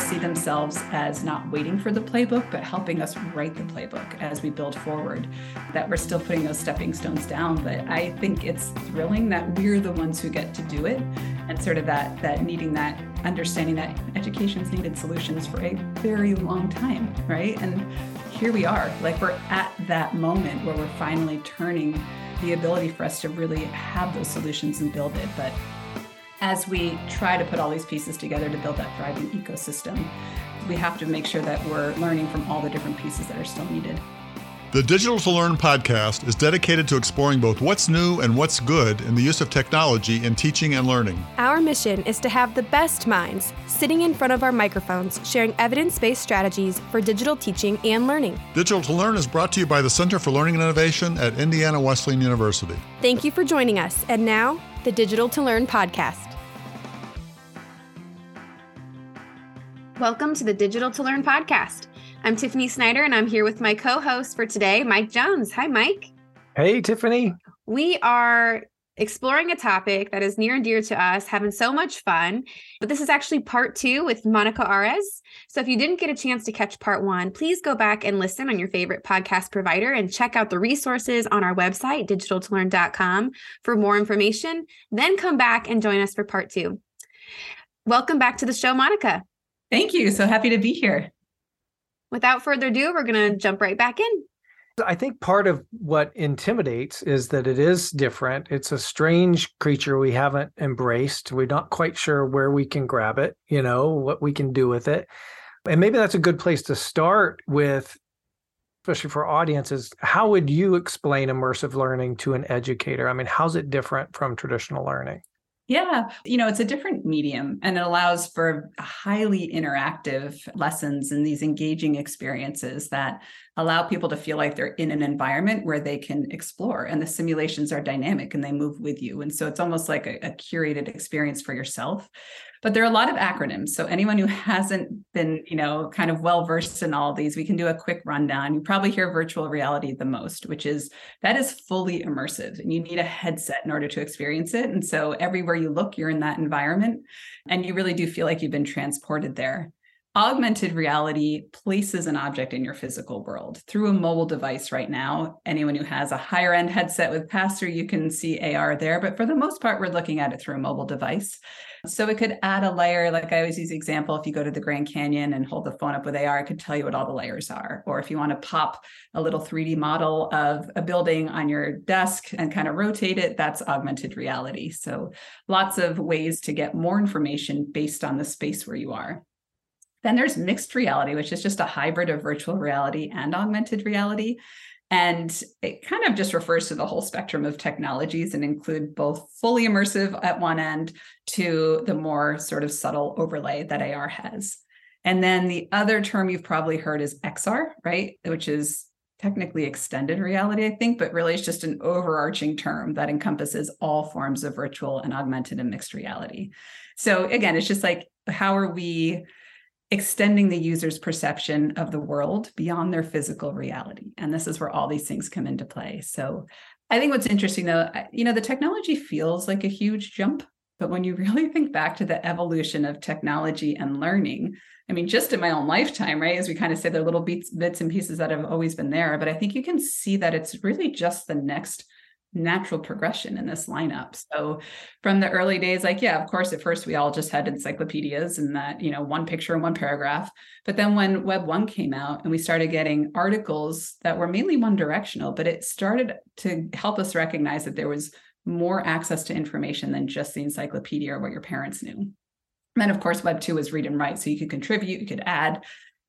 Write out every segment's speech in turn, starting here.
see themselves as not waiting for the playbook, but helping us write the playbook as we build forward, that we're still putting those stepping stones down. But I think it's thrilling that we're the ones who get to do it, and sort of that needing that, understanding that education's needed solutions for a very long time, right? And here we are, like we're at that moment where we're finally turning the ability for us to really have those solutions and build it. But as we try to put all these pieces together to build that thriving ecosystem, we have to make sure that we're learning from all the different pieces that are still needed. The Digital to Learn podcast is dedicated to exploring both what's new and what's good in the use of technology in teaching and learning. Our mission is to have the best minds sitting in front of our microphones, sharing evidence-based strategies for digital teaching and learning. Digital to Learn is brought to you by the Center for Learning and Innovation at Indiana Wesleyan University. Thank you for joining us. And now, the Digital to Learn podcast. Welcome to the Digital to Learn podcast. I'm Tiffany Snyder, and I'm here with my co-host for today, Mike Jones. Hi, Mike. Hey, Tiffany. We are exploring a topic that is near and dear to us, having so much fun, but this is actually part two with Monica Ares. So if you didn't get a chance to catch part one, please go back and listen on your favorite podcast provider and check out the resources on our website, digitaltolearn.com, for more information. Then come back and join us for part two. Welcome back to the show, Monica. Thank you. So happy to be here. Without further ado, we're going to jump right back in. I think part of what intimidates is that it is different. It's a strange creature we haven't embraced. We're not quite sure where we can grab it, what we can do with it. And maybe that's a good place to start with, especially for audiences. How would you explain immersive learning to an educator? I mean, how's it different from traditional learning? Yeah, it's a different medium, and it allows for highly interactive lessons and these engaging experiences that allow people to feel like they're in an environment where they can explore, and the simulations are dynamic and they move with you. And so it's almost like a curated experience for yourself. But there are a lot of acronyms. So anyone who hasn't been, kind of well-versed in all of these, we can do a quick rundown. You probably hear virtual reality the most, which is that is fully immersive, and you need a headset in order to experience it. And so everywhere you look, you're in that environment, and you really do feel like you've been transported there. Augmented reality places an object in your physical world through a mobile device right now. Anyone who has a higher end headset with pass-through, you can see AR there, but for the most part, we're looking at it through a mobile device. So it could add a layer, like I always use the example, if you go to the Grand Canyon and hold the phone up with AR, it could tell you what all the layers are. Or if you want to pop a little 3D model of a building on your desk and kind of rotate it, that's augmented reality. So lots of ways to get more information based on the space where you are. Then there's mixed reality, which is just a hybrid of virtual reality and augmented reality. And it kind of just refers to the whole spectrum of technologies and include both fully immersive at one end to the more sort of subtle overlay that AR has. And then the other term you've probably heard is XR, right? Which is technically extended reality, I think, but really it's just an overarching term that encompasses all forms of virtual and augmented and mixed reality. So again, it's just like, how are we extending the user's perception of the world beyond their physical reality? And this is where all these things come into play. So I think what's interesting though, the technology feels like a huge jump, but when you really think back to the evolution of technology and learning, I mean, just in my own lifetime, right? As we kind of say, there are little bits and pieces that have always been there, but I think you can see that it's really just the next natural progression in this lineup. So from the early days, of course, at first we all just had encyclopedias and that, one picture and one paragraph. But then when Web 1 came out and we started getting articles that were mainly one directional, but it started to help us recognize that there was more access to information than just the encyclopedia or what your parents knew. And then of course, Web 2 was read and write. So you could contribute, you could add.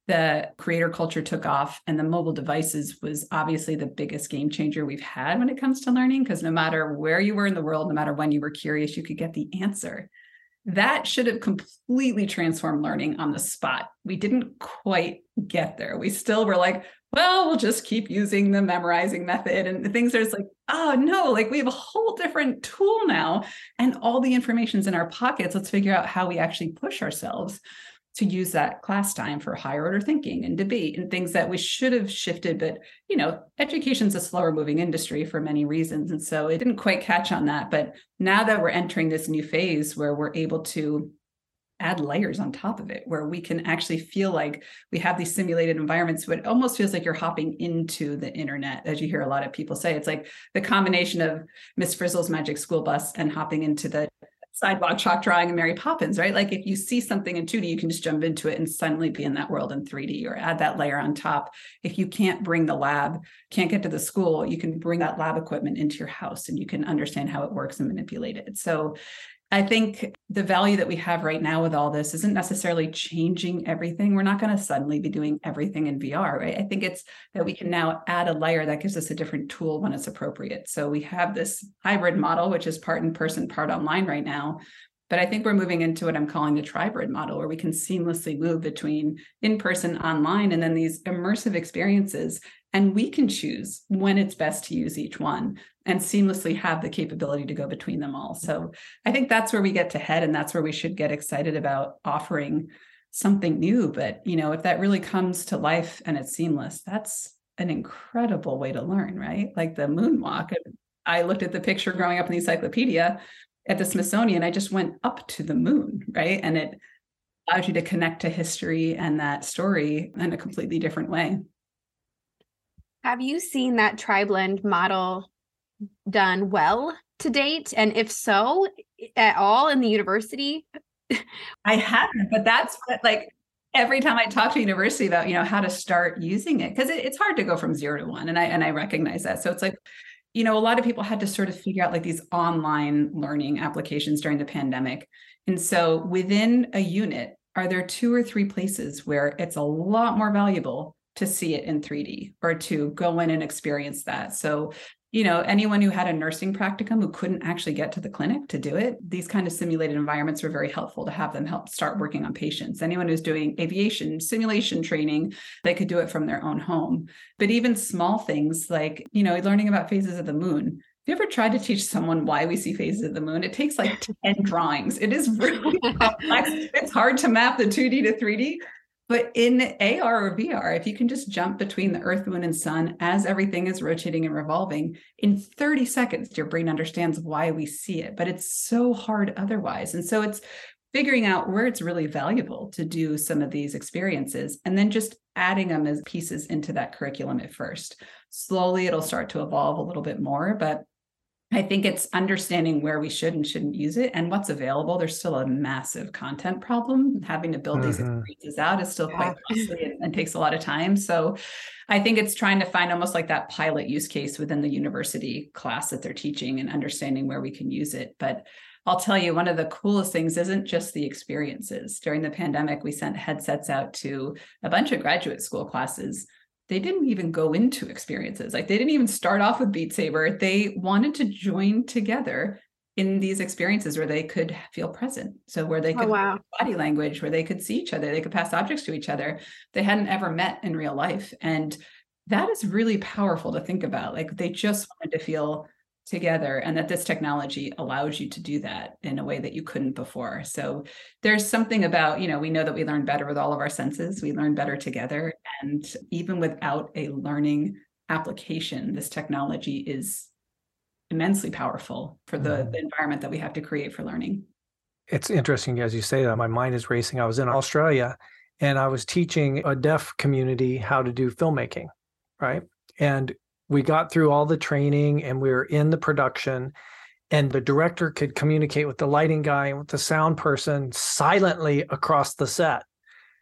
The creator culture took off, and the mobile devices was obviously the biggest game changer we've had when it comes to learning, because no matter where you were in the world, no matter when you were curious, you could get the answer. That should have completely transformed learning on the spot. We didn't quite get there. We still were like, well, we'll just keep using the memorizing method and things. There's like, oh no, like we have a whole different tool now and all the information's in our pockets. Let's figure out how we actually push ourselves to use that class time for higher order thinking and debate and things that we should have shifted. But, education's a slower moving industry for many reasons. And so it didn't quite catch on that. But now that we're entering this new phase where we're able to add layers on top of it where we can actually feel like we have these simulated environments, but it almost feels like you're hopping into the internet, as you hear a lot of people say. It's like the combination of Miss Frizzle's Magic School Bus and hopping into the sidewalk chalk drawing and Mary Poppins, right? Like if you see something in 2D, you can just jump into it and suddenly be in that world in 3D, or add that layer on top. If you can't bring the lab, can't get to the school, you can bring that lab equipment into your house and you can understand how it works and manipulate it. So I think the value that we have right now with all this isn't necessarily changing everything. We're not going to suddenly be doing everything in VR, right? I think it's that we can now add a layer that gives us a different tool when it's appropriate. So we have this hybrid model, which is part in person, part online right now. But I think we're moving into what I'm calling the tribrid model, where we can seamlessly move between in-person, online, and then these immersive experiences. And we can choose when it's best to use each one and seamlessly have the capability to go between them all. So I think that's where we get to head, and that's where we should get excited about offering something new. But, you know, if that really comes to life and it's seamless, that's an incredible way to learn, right? Like the moonwalk. I looked at the picture growing up in the encyclopedia at the Smithsonian. I just went up to the moon, right? And it allows you to connect to history and that story in a completely different way. Have you seen that tri-blend model done well to date? And if so, at all in the university? I haven't, but that's what, like, every time I talk to university about, you know, how to start using it, because it's hard to go from 0 to 1. And I recognize that. So it's like, you know, a lot of people had to sort of figure out like these online learning applications during the pandemic. And so within a unit, are there 2 or 3 places where it's a lot more valuable to see it in 3D or to go in and experience that? So, you know, anyone who had a nursing practicum who couldn't actually get to the clinic to do it, these kind of simulated environments were very helpful to have them help start working on patients. Anyone who's doing aviation simulation training, they could do it from their own home. But even small things like, you know, learning about phases of the moon. Have you ever tried to teach someone why we see phases of the moon? It takes like 10 drawings. It is really complex. It's hard to map the 2D to 3D. But in AR or VR, if you can just jump between the earth, moon, and sun as everything is rotating and revolving, in 30 seconds, your brain understands why we see it. But it's so hard otherwise. And so it's figuring out where it's really valuable to do some of these experiences and then just adding them as pieces into that curriculum at first. Slowly, it'll start to evolve a little bit more. But I think it's understanding where we should and shouldn't use it and what's available. There's still a massive content problem. Having to build these experiences out is still quite costly and takes a lot of time. So I think it's trying to find almost like that pilot use case within the university class that they're teaching and understanding where we can use it. But I'll tell you, one of the coolest things isn't just the experiences. During the pandemic, we sent headsets out to a bunch of graduate school classes. They didn't even go into experiences. Like they didn't even start off with Beat Saber. They wanted to join together in these experiences where they could feel present. So where they could body language, where they could see each other, they could pass objects to each other. They hadn't ever met in real life. And that is really powerful to think about. Like they just wanted to feel together, and that this technology allows you to do that in a way that you couldn't before. So there's something about, you know, we know that we learn better with all of our senses, we learn better together. And even without a learning application, this technology is immensely powerful for the environment that we have to create for learning. It's interesting, as you say that, my mind is racing. I was in Australia and I was teaching a deaf community how to do filmmaking, right? And we got through all the training and we were in the production, and the director could communicate with the lighting guy and with the sound person silently across the set.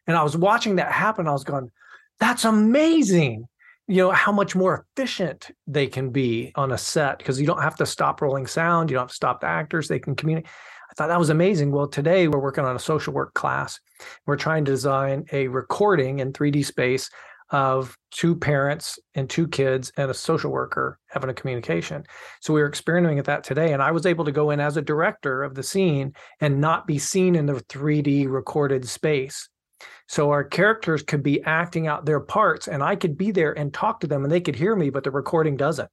And I was watching that happen. I was going, that's amazing. You know, how much more efficient they can be on a set because you don't have to stop rolling sound. You don't have to stop the actors. They can communicate. I thought that was amazing. Well, today we're working on a social work class. We're trying to design a recording in 3D space of 2 parents and 2 kids and a social worker having a communication. So we were experimenting with that today. And I was able to go in as a director of the scene and not be seen in the 3D recorded space. So our characters could be acting out their parts and I could be there and talk to them and they could hear me, but the recording doesn't.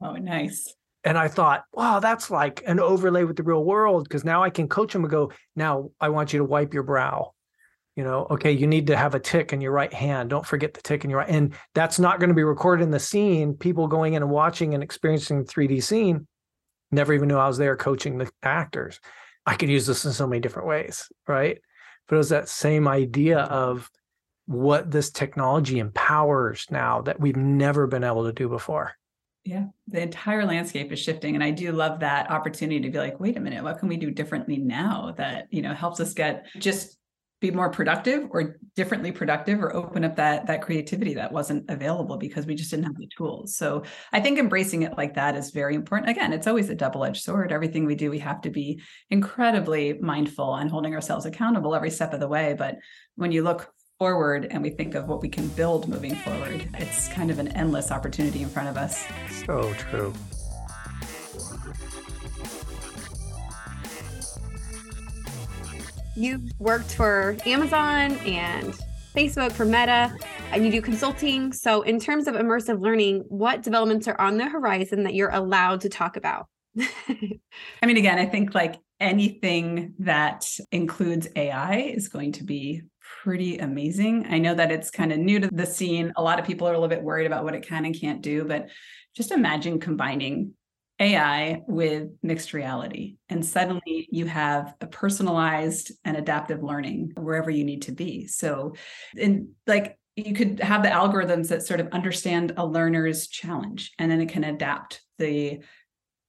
Oh, nice. And I thought, wow, that's like an overlay with the real world, because now I can coach them and go, now I want you to wipe your brow. You know, okay, you need to have a tick in your right hand. Don't forget the tick in your right. And that's not going to be recorded in the scene. People going in and watching and experiencing the 3D scene never even knew I was there coaching the actors. I could use this in so many different ways, right? But it was that same idea of what this technology empowers now that we've never been able to do before. Yeah, the entire landscape is shifting. And I do love that opportunity to be like, wait a minute, what can we do differently now that, you know, helps us get just be more productive or differently productive, or open up that creativity that wasn't available because we just didn't have the tools. So I think embracing it like that is very important. Again, it's always a double-edged sword. Everything we do, we have to be incredibly mindful and holding ourselves accountable every step of the way. But when you look forward and we think of what we can build moving forward, it's kind of an endless opportunity in front of us. So true. You've worked for Amazon and Facebook, for Meta, and you do consulting. So in terms of immersive learning, what developments are on the horizon that you're allowed to talk about? I mean, again, I think like anything that includes AI is going to be pretty amazing. I know that it's kind of new to the scene. A lot of people are a little bit worried about what it can and can't do, but just imagine combining AI with mixed reality. And suddenly you have a personalized and adaptive learning wherever you need to be. So, and like, you could have the algorithms that sort of understand a learner's challenge, and then it can adapt the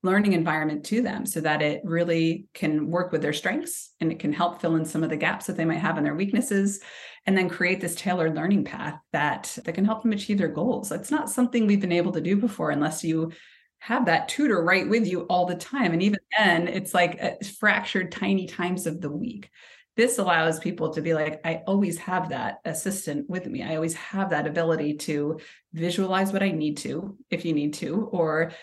learning environment to them so that it really can work with their strengths, and it can help fill in some of the gaps that they might have in their weaknesses, and then create this tailored learning path that can help them achieve their goals. That's not something we've been able to do before unless you have that tutor right with you all the time. And even then, it's like fractured tiny times of the week. This allows people to be like, I always have that assistant with me. I always have that ability to visualize what I need to, if you need to, or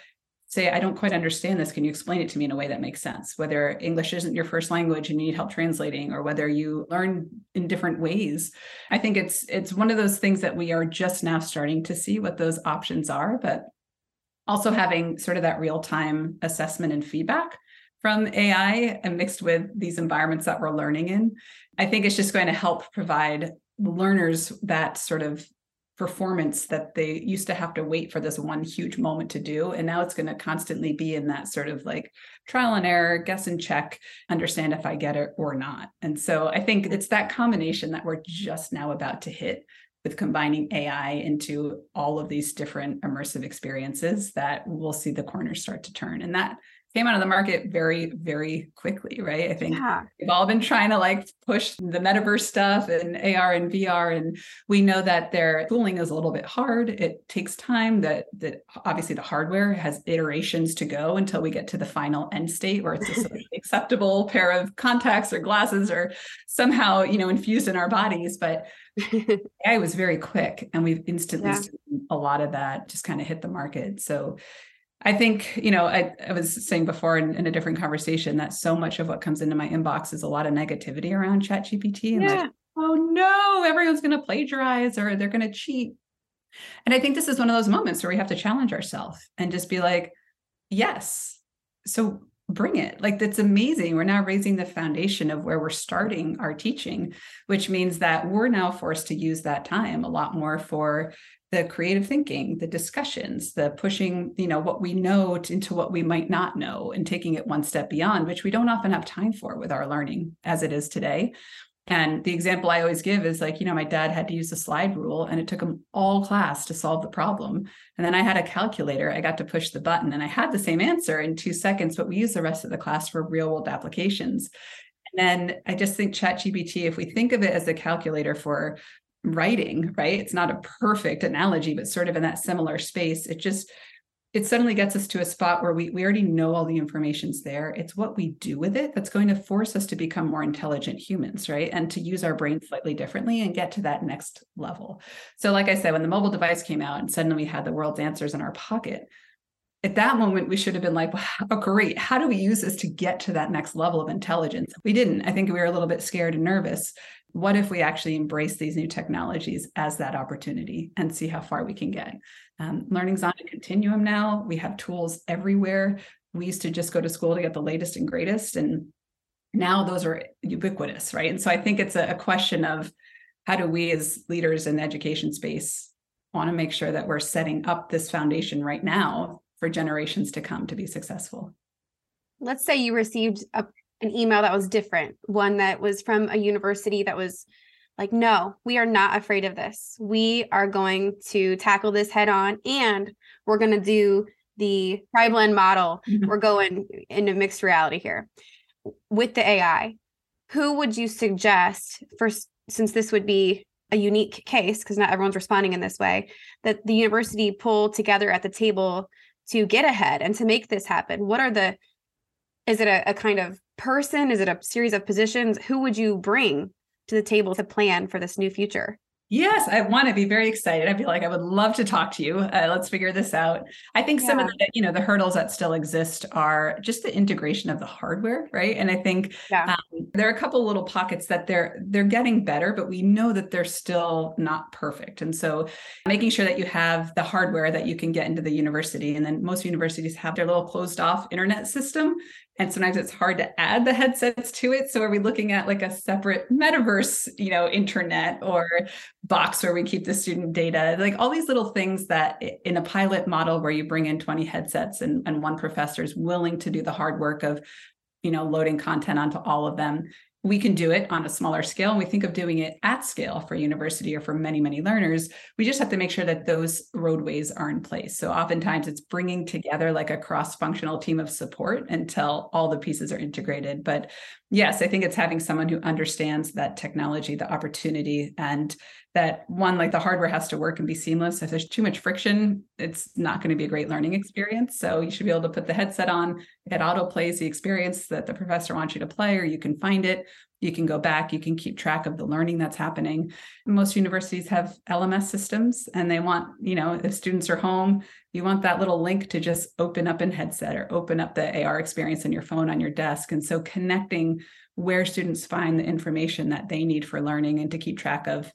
say, I don't quite understand this. Can you explain it to me in a way that makes sense? Whether English isn't your first language and you need help translating, or whether you learn in different ways. I think it's one of those things that we are just now starting to see what those options are, but also having sort of that real-time assessment and feedback from AI and mixed with these environments that we're learning in. I think it's just going to help provide learners that sort of performance that they used to have to wait for this one huge moment to do. And now it's going to constantly be in that sort of like trial and error, guess and check, understand if I get it or not. And so I think it's that combination that we're just now about to hit with combining AI into all of these different immersive experiences, that we'll see the corners start to turn. And that came out of the market very, very quickly, right? I think we've all been trying to like push the metaverse stuff and AR and VR. And we know that their tooling is a little bit hard. It takes time, that obviously the hardware has iterations to go until we get to the final end state where it's a sort of acceptable pair of contacts or glasses or somehow, you know, infused in our bodies. But AI was very quick, and we've instantly seen a lot of that just kind of hit the market. So I think, you know, I was saying before in a different conversation that so much of what comes into my inbox is a lot of negativity around ChatGPT. And like, oh no, everyone's going to plagiarize or they're going to cheat. And I think this is one of those moments where we have to challenge ourselves and just be like, yes, so bring it. Like, that's amazing. We're now raising the foundation of where we're starting our teaching, which means that we're now forced to use that time a lot more for the creative thinking, the discussions, the pushing, you know, what we know into what we might not know, and taking it one step beyond, which we don't often have time for with our learning as it is today. And the example I always give is like, you know, my dad had to use the slide rule, and it took him all class to solve the problem. And then I had a calculator. I got to push the button and I had the same answer in 2 seconds, but we used the rest of the class for real world applications. And then I just think ChatGPT, if we think of it as a calculator for writing, right? It's not a perfect analogy, but sort of in that similar space, it suddenly gets us to a spot where we already know all the information's there. It's what we do with it that's going to force us to become more intelligent humans, right? And to use our brain slightly differently and get to that next level. So like I said, when the mobile device came out and suddenly we had the world's answers in our pocket, at that moment, we should have been like, wow, great. How do we use this to get to that next level of intelligence? We didn't. I think we were a little bit scared and nervous. What if we actually embrace these new technologies as that opportunity and see how far we can get? Learning's on a continuum now. We have tools everywhere. We used to just go to school to get the latest and greatest, and now those are ubiquitous, right? And so I think it's a question of how do we as leaders in the education space want to make sure that we're setting up this foundation right now for generations to come to be successful. Let's say you received a an email that was different, one that was from a university that was like, no, we are not afraid of this. We are going to tackle this head on, and we're going to do the tri-blend model. Mm-hmm. We're going into mixed reality here. With the AI, who would you suggest, since this would be a unique case because not everyone's responding in this way, that the university pull together at the table to get ahead and to make this happen? What are the, is it a kind of person? Is it a series of positions? Who would you bring to the table to plan for this new future? Yes, I want to be very excited. I feel like I would love to talk to you. Let's figure this out. I think some of the, the hurdles that still exist are just the integration of the hardware, right? And I think there are a couple little pockets that they're getting better, but we know that they're still not perfect. And so making sure that you have the hardware that you can get into the university, and then most universities have their little closed off internet system. And sometimes it's hard to add the headsets to it. So are we looking at like a separate metaverse, internet or box where we keep the student data? Like all these little things that in a pilot model where you bring in 20 headsets and one professor is willing to do the hard work of, loading content onto all of them. We can do it on a smaller scale, and we think of doing it at scale for university or for many, many learners. We just have to make sure that those roadways are in place. So oftentimes it's bringing together like a cross-functional team of support until all the pieces are integrated. But yes, I think it's having someone who understands that technology, the opportunity, and that one, like the hardware has to work and be seamless. If there's too much friction, it's not going to be a great learning experience. So you should be able to put the headset on, it auto plays the experience that the professor wants you to play, or you can find it, you can go back, you can keep track of the learning that's happening. Most universities have LMS systems, and they want, if students are home, you want that little link to just open up in headset or open up the AR experience in your phone on your desk. And so connecting where students find the information that they need for learning and to keep track of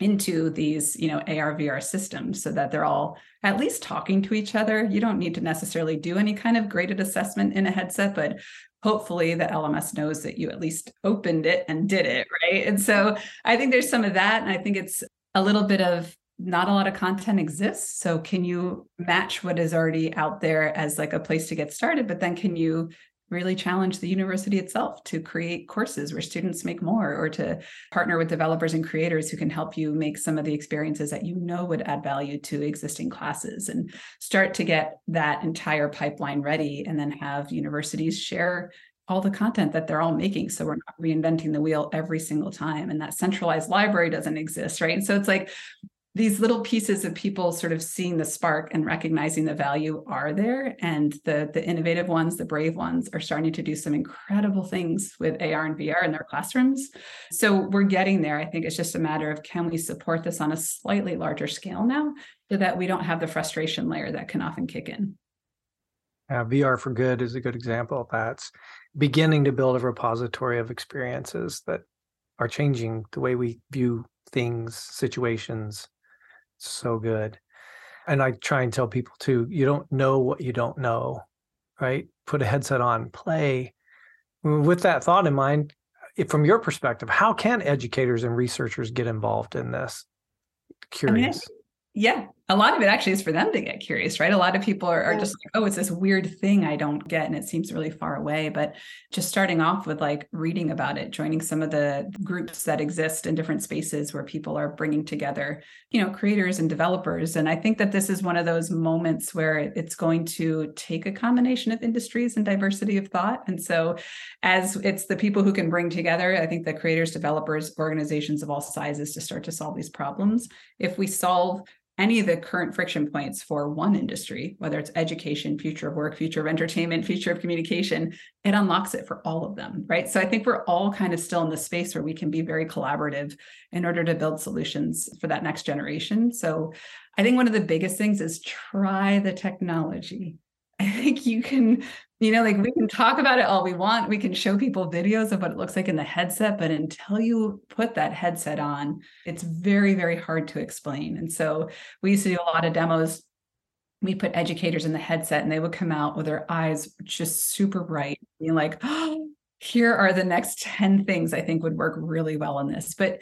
into these, AR, VR systems so that they're all at least talking to each other. You don't need to necessarily do any kind of graded assessment in a headset, but hopefully the LMS knows that you at least opened it and did it, right? And so I think there's some of that. And I think it's a little bit of not a lot of content exists. So can you match what is already out there as like a place to get started, but then can you really challenge the university itself to create courses where students make more, or to partner with developers and creators who can help you make some of the experiences that would add value to existing classes, and start to get that entire pipeline ready, and then have universities share all the content that they're all making. So we're not reinventing the wheel every single time. And that centralized library doesn't exist, right? And so it's like these little pieces of people sort of seeing the spark and recognizing the value are there. And the innovative ones, the brave ones, are starting to do some incredible things with AR and VR in their classrooms. So we're getting there. I think it's just a matter of, can we support this on a slightly larger scale now so that we don't have the frustration layer that can often kick in? VR for Good is a good example. That's beginning to build a repository of experiences that are changing the way we view things, situations. So good. And I try and tell people too, you don't know what you don't know, right? Put a headset on, play. With that thought in mind, from your perspective, how can educators and researchers get involved in this? Curious. Yeah. A lot of it actually is for them to get curious, right? A lot of people are just like, oh, it's this weird thing I don't get, and it seems really far away. But just starting off with like reading about it, joining some of the groups that exist in different spaces where people are bringing together, creators and developers. And I think that this is one of those moments where it's going to take a combination of industries and diversity of thought. And so as it's the people who can bring together, I think the creators, developers, organizations of all sizes to start to solve these problems. If we solve any of the current friction points for one industry, whether it's education, future of work, future of entertainment, future of communication, it unlocks it for all of them, right? So I think we're all kind of still in the space where we can be very collaborative in order to build solutions for that next generation. So I think one of the biggest things is try the technology. I think you can, we can talk about it all we want. We can show people videos of what it looks like in the headset, but until you put that headset on, it's very, very hard to explain. And so we used to do a lot of demos. We put educators in the headset and they would come out with their eyes just super bright, being like, oh, here are the next 10 things I think would work really well in this. But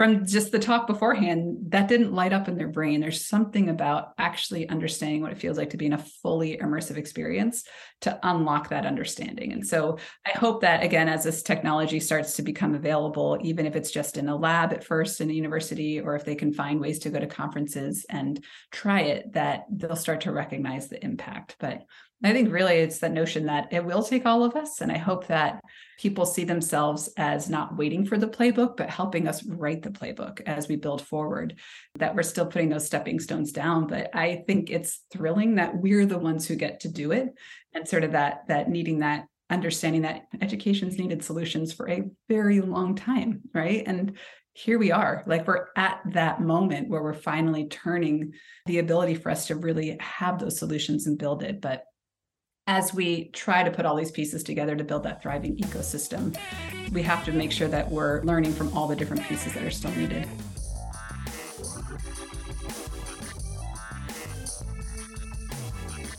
from just the talk beforehand, that didn't light up in their brain. There's something about actually understanding what it feels like to be in a fully immersive experience to unlock that understanding. And so I hope that, again, as this technology starts to become available, even if it's just in a lab at first in a university, or if they can find ways to go to conferences and try it, that they'll start to recognize the impact. But I think really it's that notion that it will take all of us. And I hope that people see themselves as not waiting for the playbook, but helping us write the playbook as we build forward, that we're still putting those stepping stones down. But I think it's thrilling that we're the ones who get to do it, and sort of that needing that understanding that education's needed solutions for a very long time, right? And here we are, like we're at that moment where we're finally turning the ability for us to really have those solutions and build it. But as we try to put all these pieces together to build that thriving ecosystem, we have to make sure that we're learning from all the different pieces that are still needed.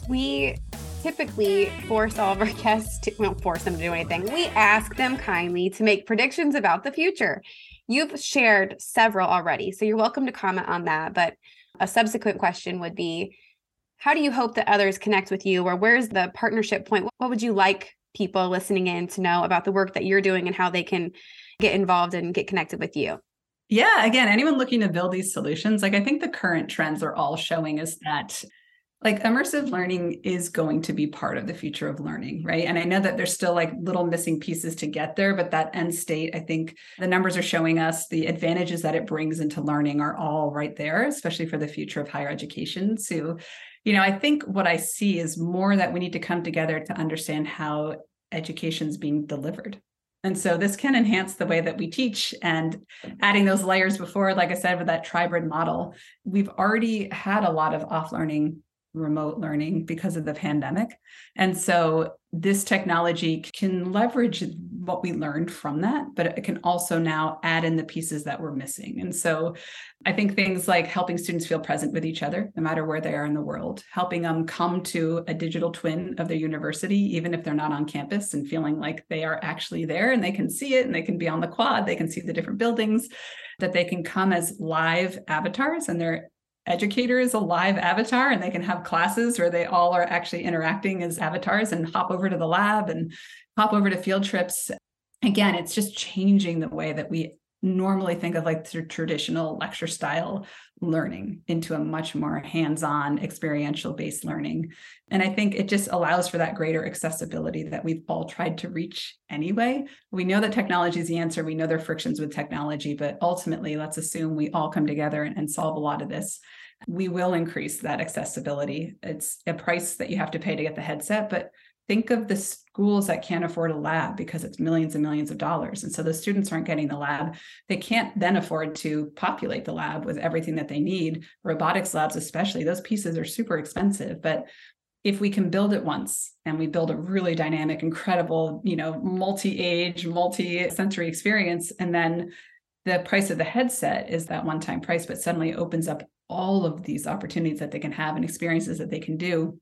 We typically force all of our guests to, we don't force them to do anything. We ask them kindly to make predictions about the future. You've shared several already, so you're welcome to comment on that. But a subsequent question would be, how do you hope that others connect with you, or where's the partnership point? What would you like people listening in to know about the work that you're doing and how they can get involved and get connected with you? Yeah, again, anyone looking to build these solutions, like I think the current trends are all showing is that like immersive learning is going to be part of the future of learning, right? And I know that there's still like little missing pieces to get there, but that end state, I think the numbers are showing us the advantages that it brings into learning are all right there, especially for the future of higher education. So, you know, I think what I see is more that we need to come together to understand how education is being delivered. And so this can enhance the way that we teach, and adding those layers before, like I said, with that tribrid model, we've already had a lot of off learning, remote learning because of the pandemic. And so this technology can leverage what we learned from that, but it can also now add in the pieces that we're missing. And so I think things like helping students feel present with each other, no matter where they are in the world, helping them come to a digital twin of their university, even if they're not on campus, and feeling like they are actually there and they can see it and they can be on the quad, they can see the different buildings, that they can come as live avatars and they're educator is a live avatar, and they can have classes where they all are actually interacting as avatars and hop over to the lab and hop over to field trips. Again, it's just changing the way that we normally think of like the traditional lecture style learning into a much more hands-on experiential based learning. And I think it just allows for that greater accessibility that we've all tried to reach anyway. We know that technology is the answer. We know there are frictions with technology, but ultimately let's assume we all come together and solve a lot of this. We will increase that accessibility. It's a price that you have to pay to get the headset, but think of the schools that can't afford a lab because it's millions and millions of dollars. And so the students aren't getting the lab. They can't then afford to populate the lab with everything that they need. Robotics labs, especially, those pieces are super expensive. But if we can build it once and we build a really dynamic, incredible, you know, multi-age, multi-sensory experience, and then the price of the headset is that one-time price, but suddenly opens up all of these opportunities that they can have and experiences that they can do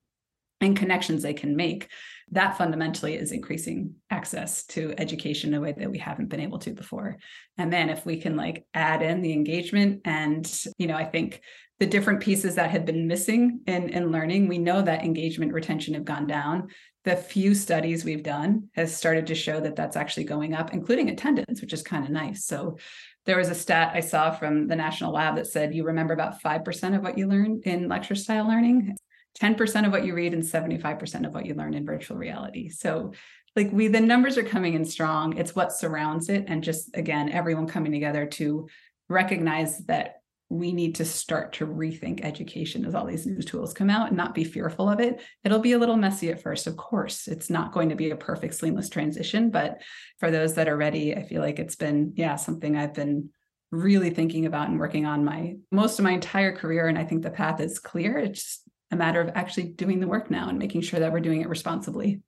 and connections they can make, that fundamentally is increasing access to education in a way that we haven't been able to before. And then if we can like add in the engagement and, you know, I think the different pieces that had been missing in learning, we know that engagement retention have gone down. The few studies we've done has started to show that that's actually going up, including attendance, which is kind of nice. So there was a stat I saw from the National Lab that said, you remember about 5% of what you learned in lecture style learning, 10% of what you read, and 75% of what you learn in virtual reality. So like the numbers are coming in strong. It's what surrounds it. And just, again, everyone coming together to recognize that we need to start to rethink education as all these new tools come out and not be fearful of it. It'll be a little messy at first, of course. It's not going to be a perfect, seamless transition. But for those that are ready, I feel like it's been, something I've been really thinking about and working on most of my entire career. And I think the path is clear. It's just a matter of actually doing the work now and making sure that we're doing it responsibly.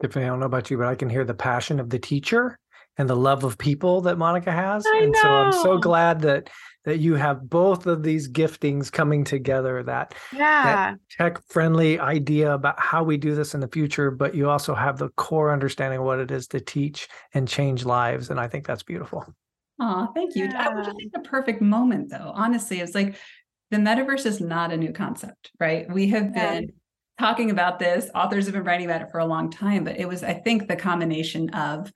Tiffany, I don't know about you, but I can hear the passion of the teacher and the love of people that Monica has. I know. So I'm so glad that you have both of these giftings coming together, that tech-friendly idea about how we do this in the future, but you also have the core understanding of what it is to teach and change lives. And I think that's beautiful. Oh, thank you. Yeah. I was in the perfect moment, though. Honestly, it's like the metaverse is not a new concept, right? We have been talking about this. Authors have been writing about it for a long time, but it was, I think, the combination of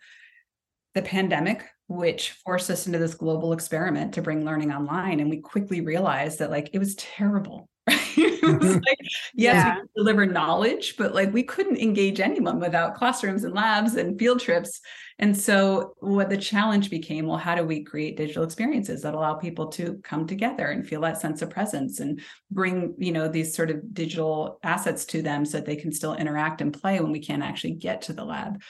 the pandemic, which forced us into this global experiment to bring learning online. And we quickly realized that like, it was terrible. Right? It was like, yes, we could deliver knowledge, but like we couldn't engage anyone without classrooms and labs and field trips. And so what the challenge became, well, how do we create digital experiences that allow people to come together and feel that sense of presence and bring, you know, these sort of digital assets to them so that they can still interact and play when we can't actually get to the lab.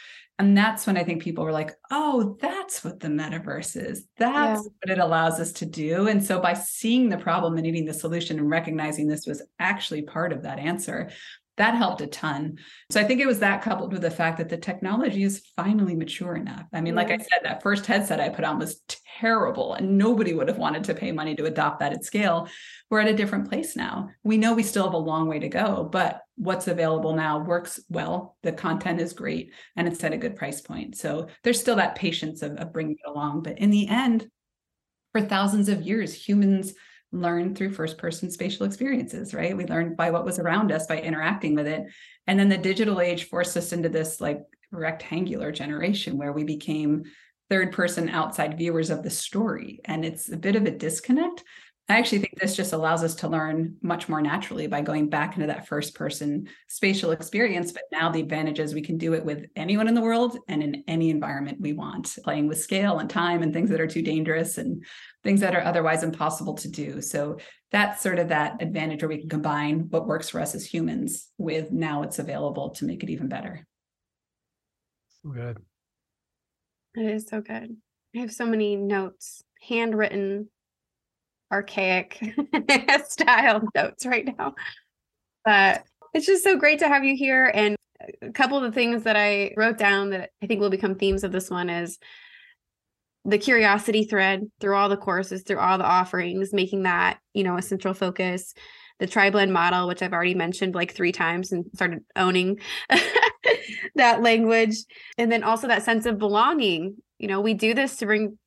And that's when I think people were like, oh, that's what the metaverse is. That's what it allows us to do. And so by seeing the problem and needing the solution and recognizing this was actually part of that answer, that helped a ton. So I think it was that coupled with the fact that the technology is finally mature enough. I mean, like I said, that first headset I put on was terrible and nobody would have wanted to pay money to adopt that at scale. We're at a different place now. We know we still have a long way to go, but what's available now works well. The content is great and it's at a good price point. So there's still that patience of bringing it along. But in the end, for thousands of years, humans learn through first-person spatial experiences, right? We learned by what was around us, by interacting with it. And then the digital age forced us into this like rectangular generation where we became third-person outside viewers of the story. And it's a bit of a disconnect. I actually think this just allows us to learn much more naturally by going back into that first-person spatial experience. But now the advantage is we can do it with anyone in the world and in any environment we want, playing with scale and time and things that are too dangerous and things that are otherwise impossible to do. So that's sort of that advantage where we can combine what works for us as humans with now it's available to make it even better. So good. It is so good. I have so many notes, handwritten, archaic style notes right now, but it's just so great to have you here. And a couple of the things that I wrote down that I think will become themes of this one is the curiosity thread through all the courses, through all the offerings, making that, you know, a central focus, the tri-blend model, which I've already mentioned like 3 times and started owning that language. And then also that sense of belonging. You know, we do this to bring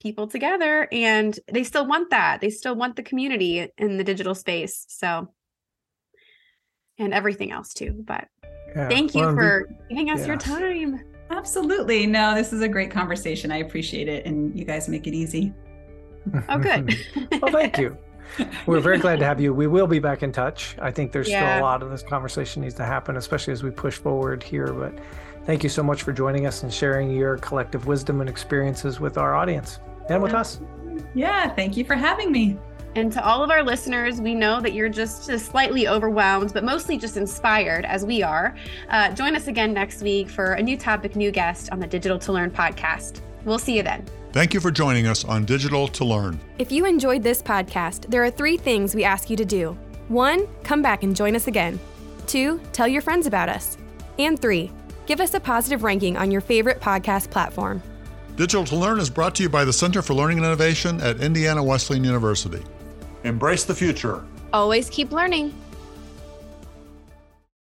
people together and they still want that. They still want the community in the digital space. So, and everything else too, but thank you for giving us your time. Absolutely. No, this is a great conversation. I appreciate it. And you guys make it easy. Oh, good. Well, thank you. We're very glad to have you. We will be back in touch. I think there's still a lot of this conversation needs to happen, especially as we push forward here, but thank you so much for joining us and sharing your collective wisdom and experiences with our audience and with us. Yeah, thank you for having me. And to all of our listeners, we know that you're just slightly overwhelmed, but mostly just inspired as we are. Join us again next week for a new topic, new guest on the Digital to Learn podcast. We'll see you then. Thank you for joining us on Digital to Learn. If you enjoyed this podcast, there are 3 things we ask you to do. 1, come back and join us again. 2, tell your friends about us. And 3, give us a positive ranking on your favorite podcast platform. Digital to Learn is brought to you by the Center for Learning and Innovation at Indiana Wesleyan University. Embrace the future. Always keep learning.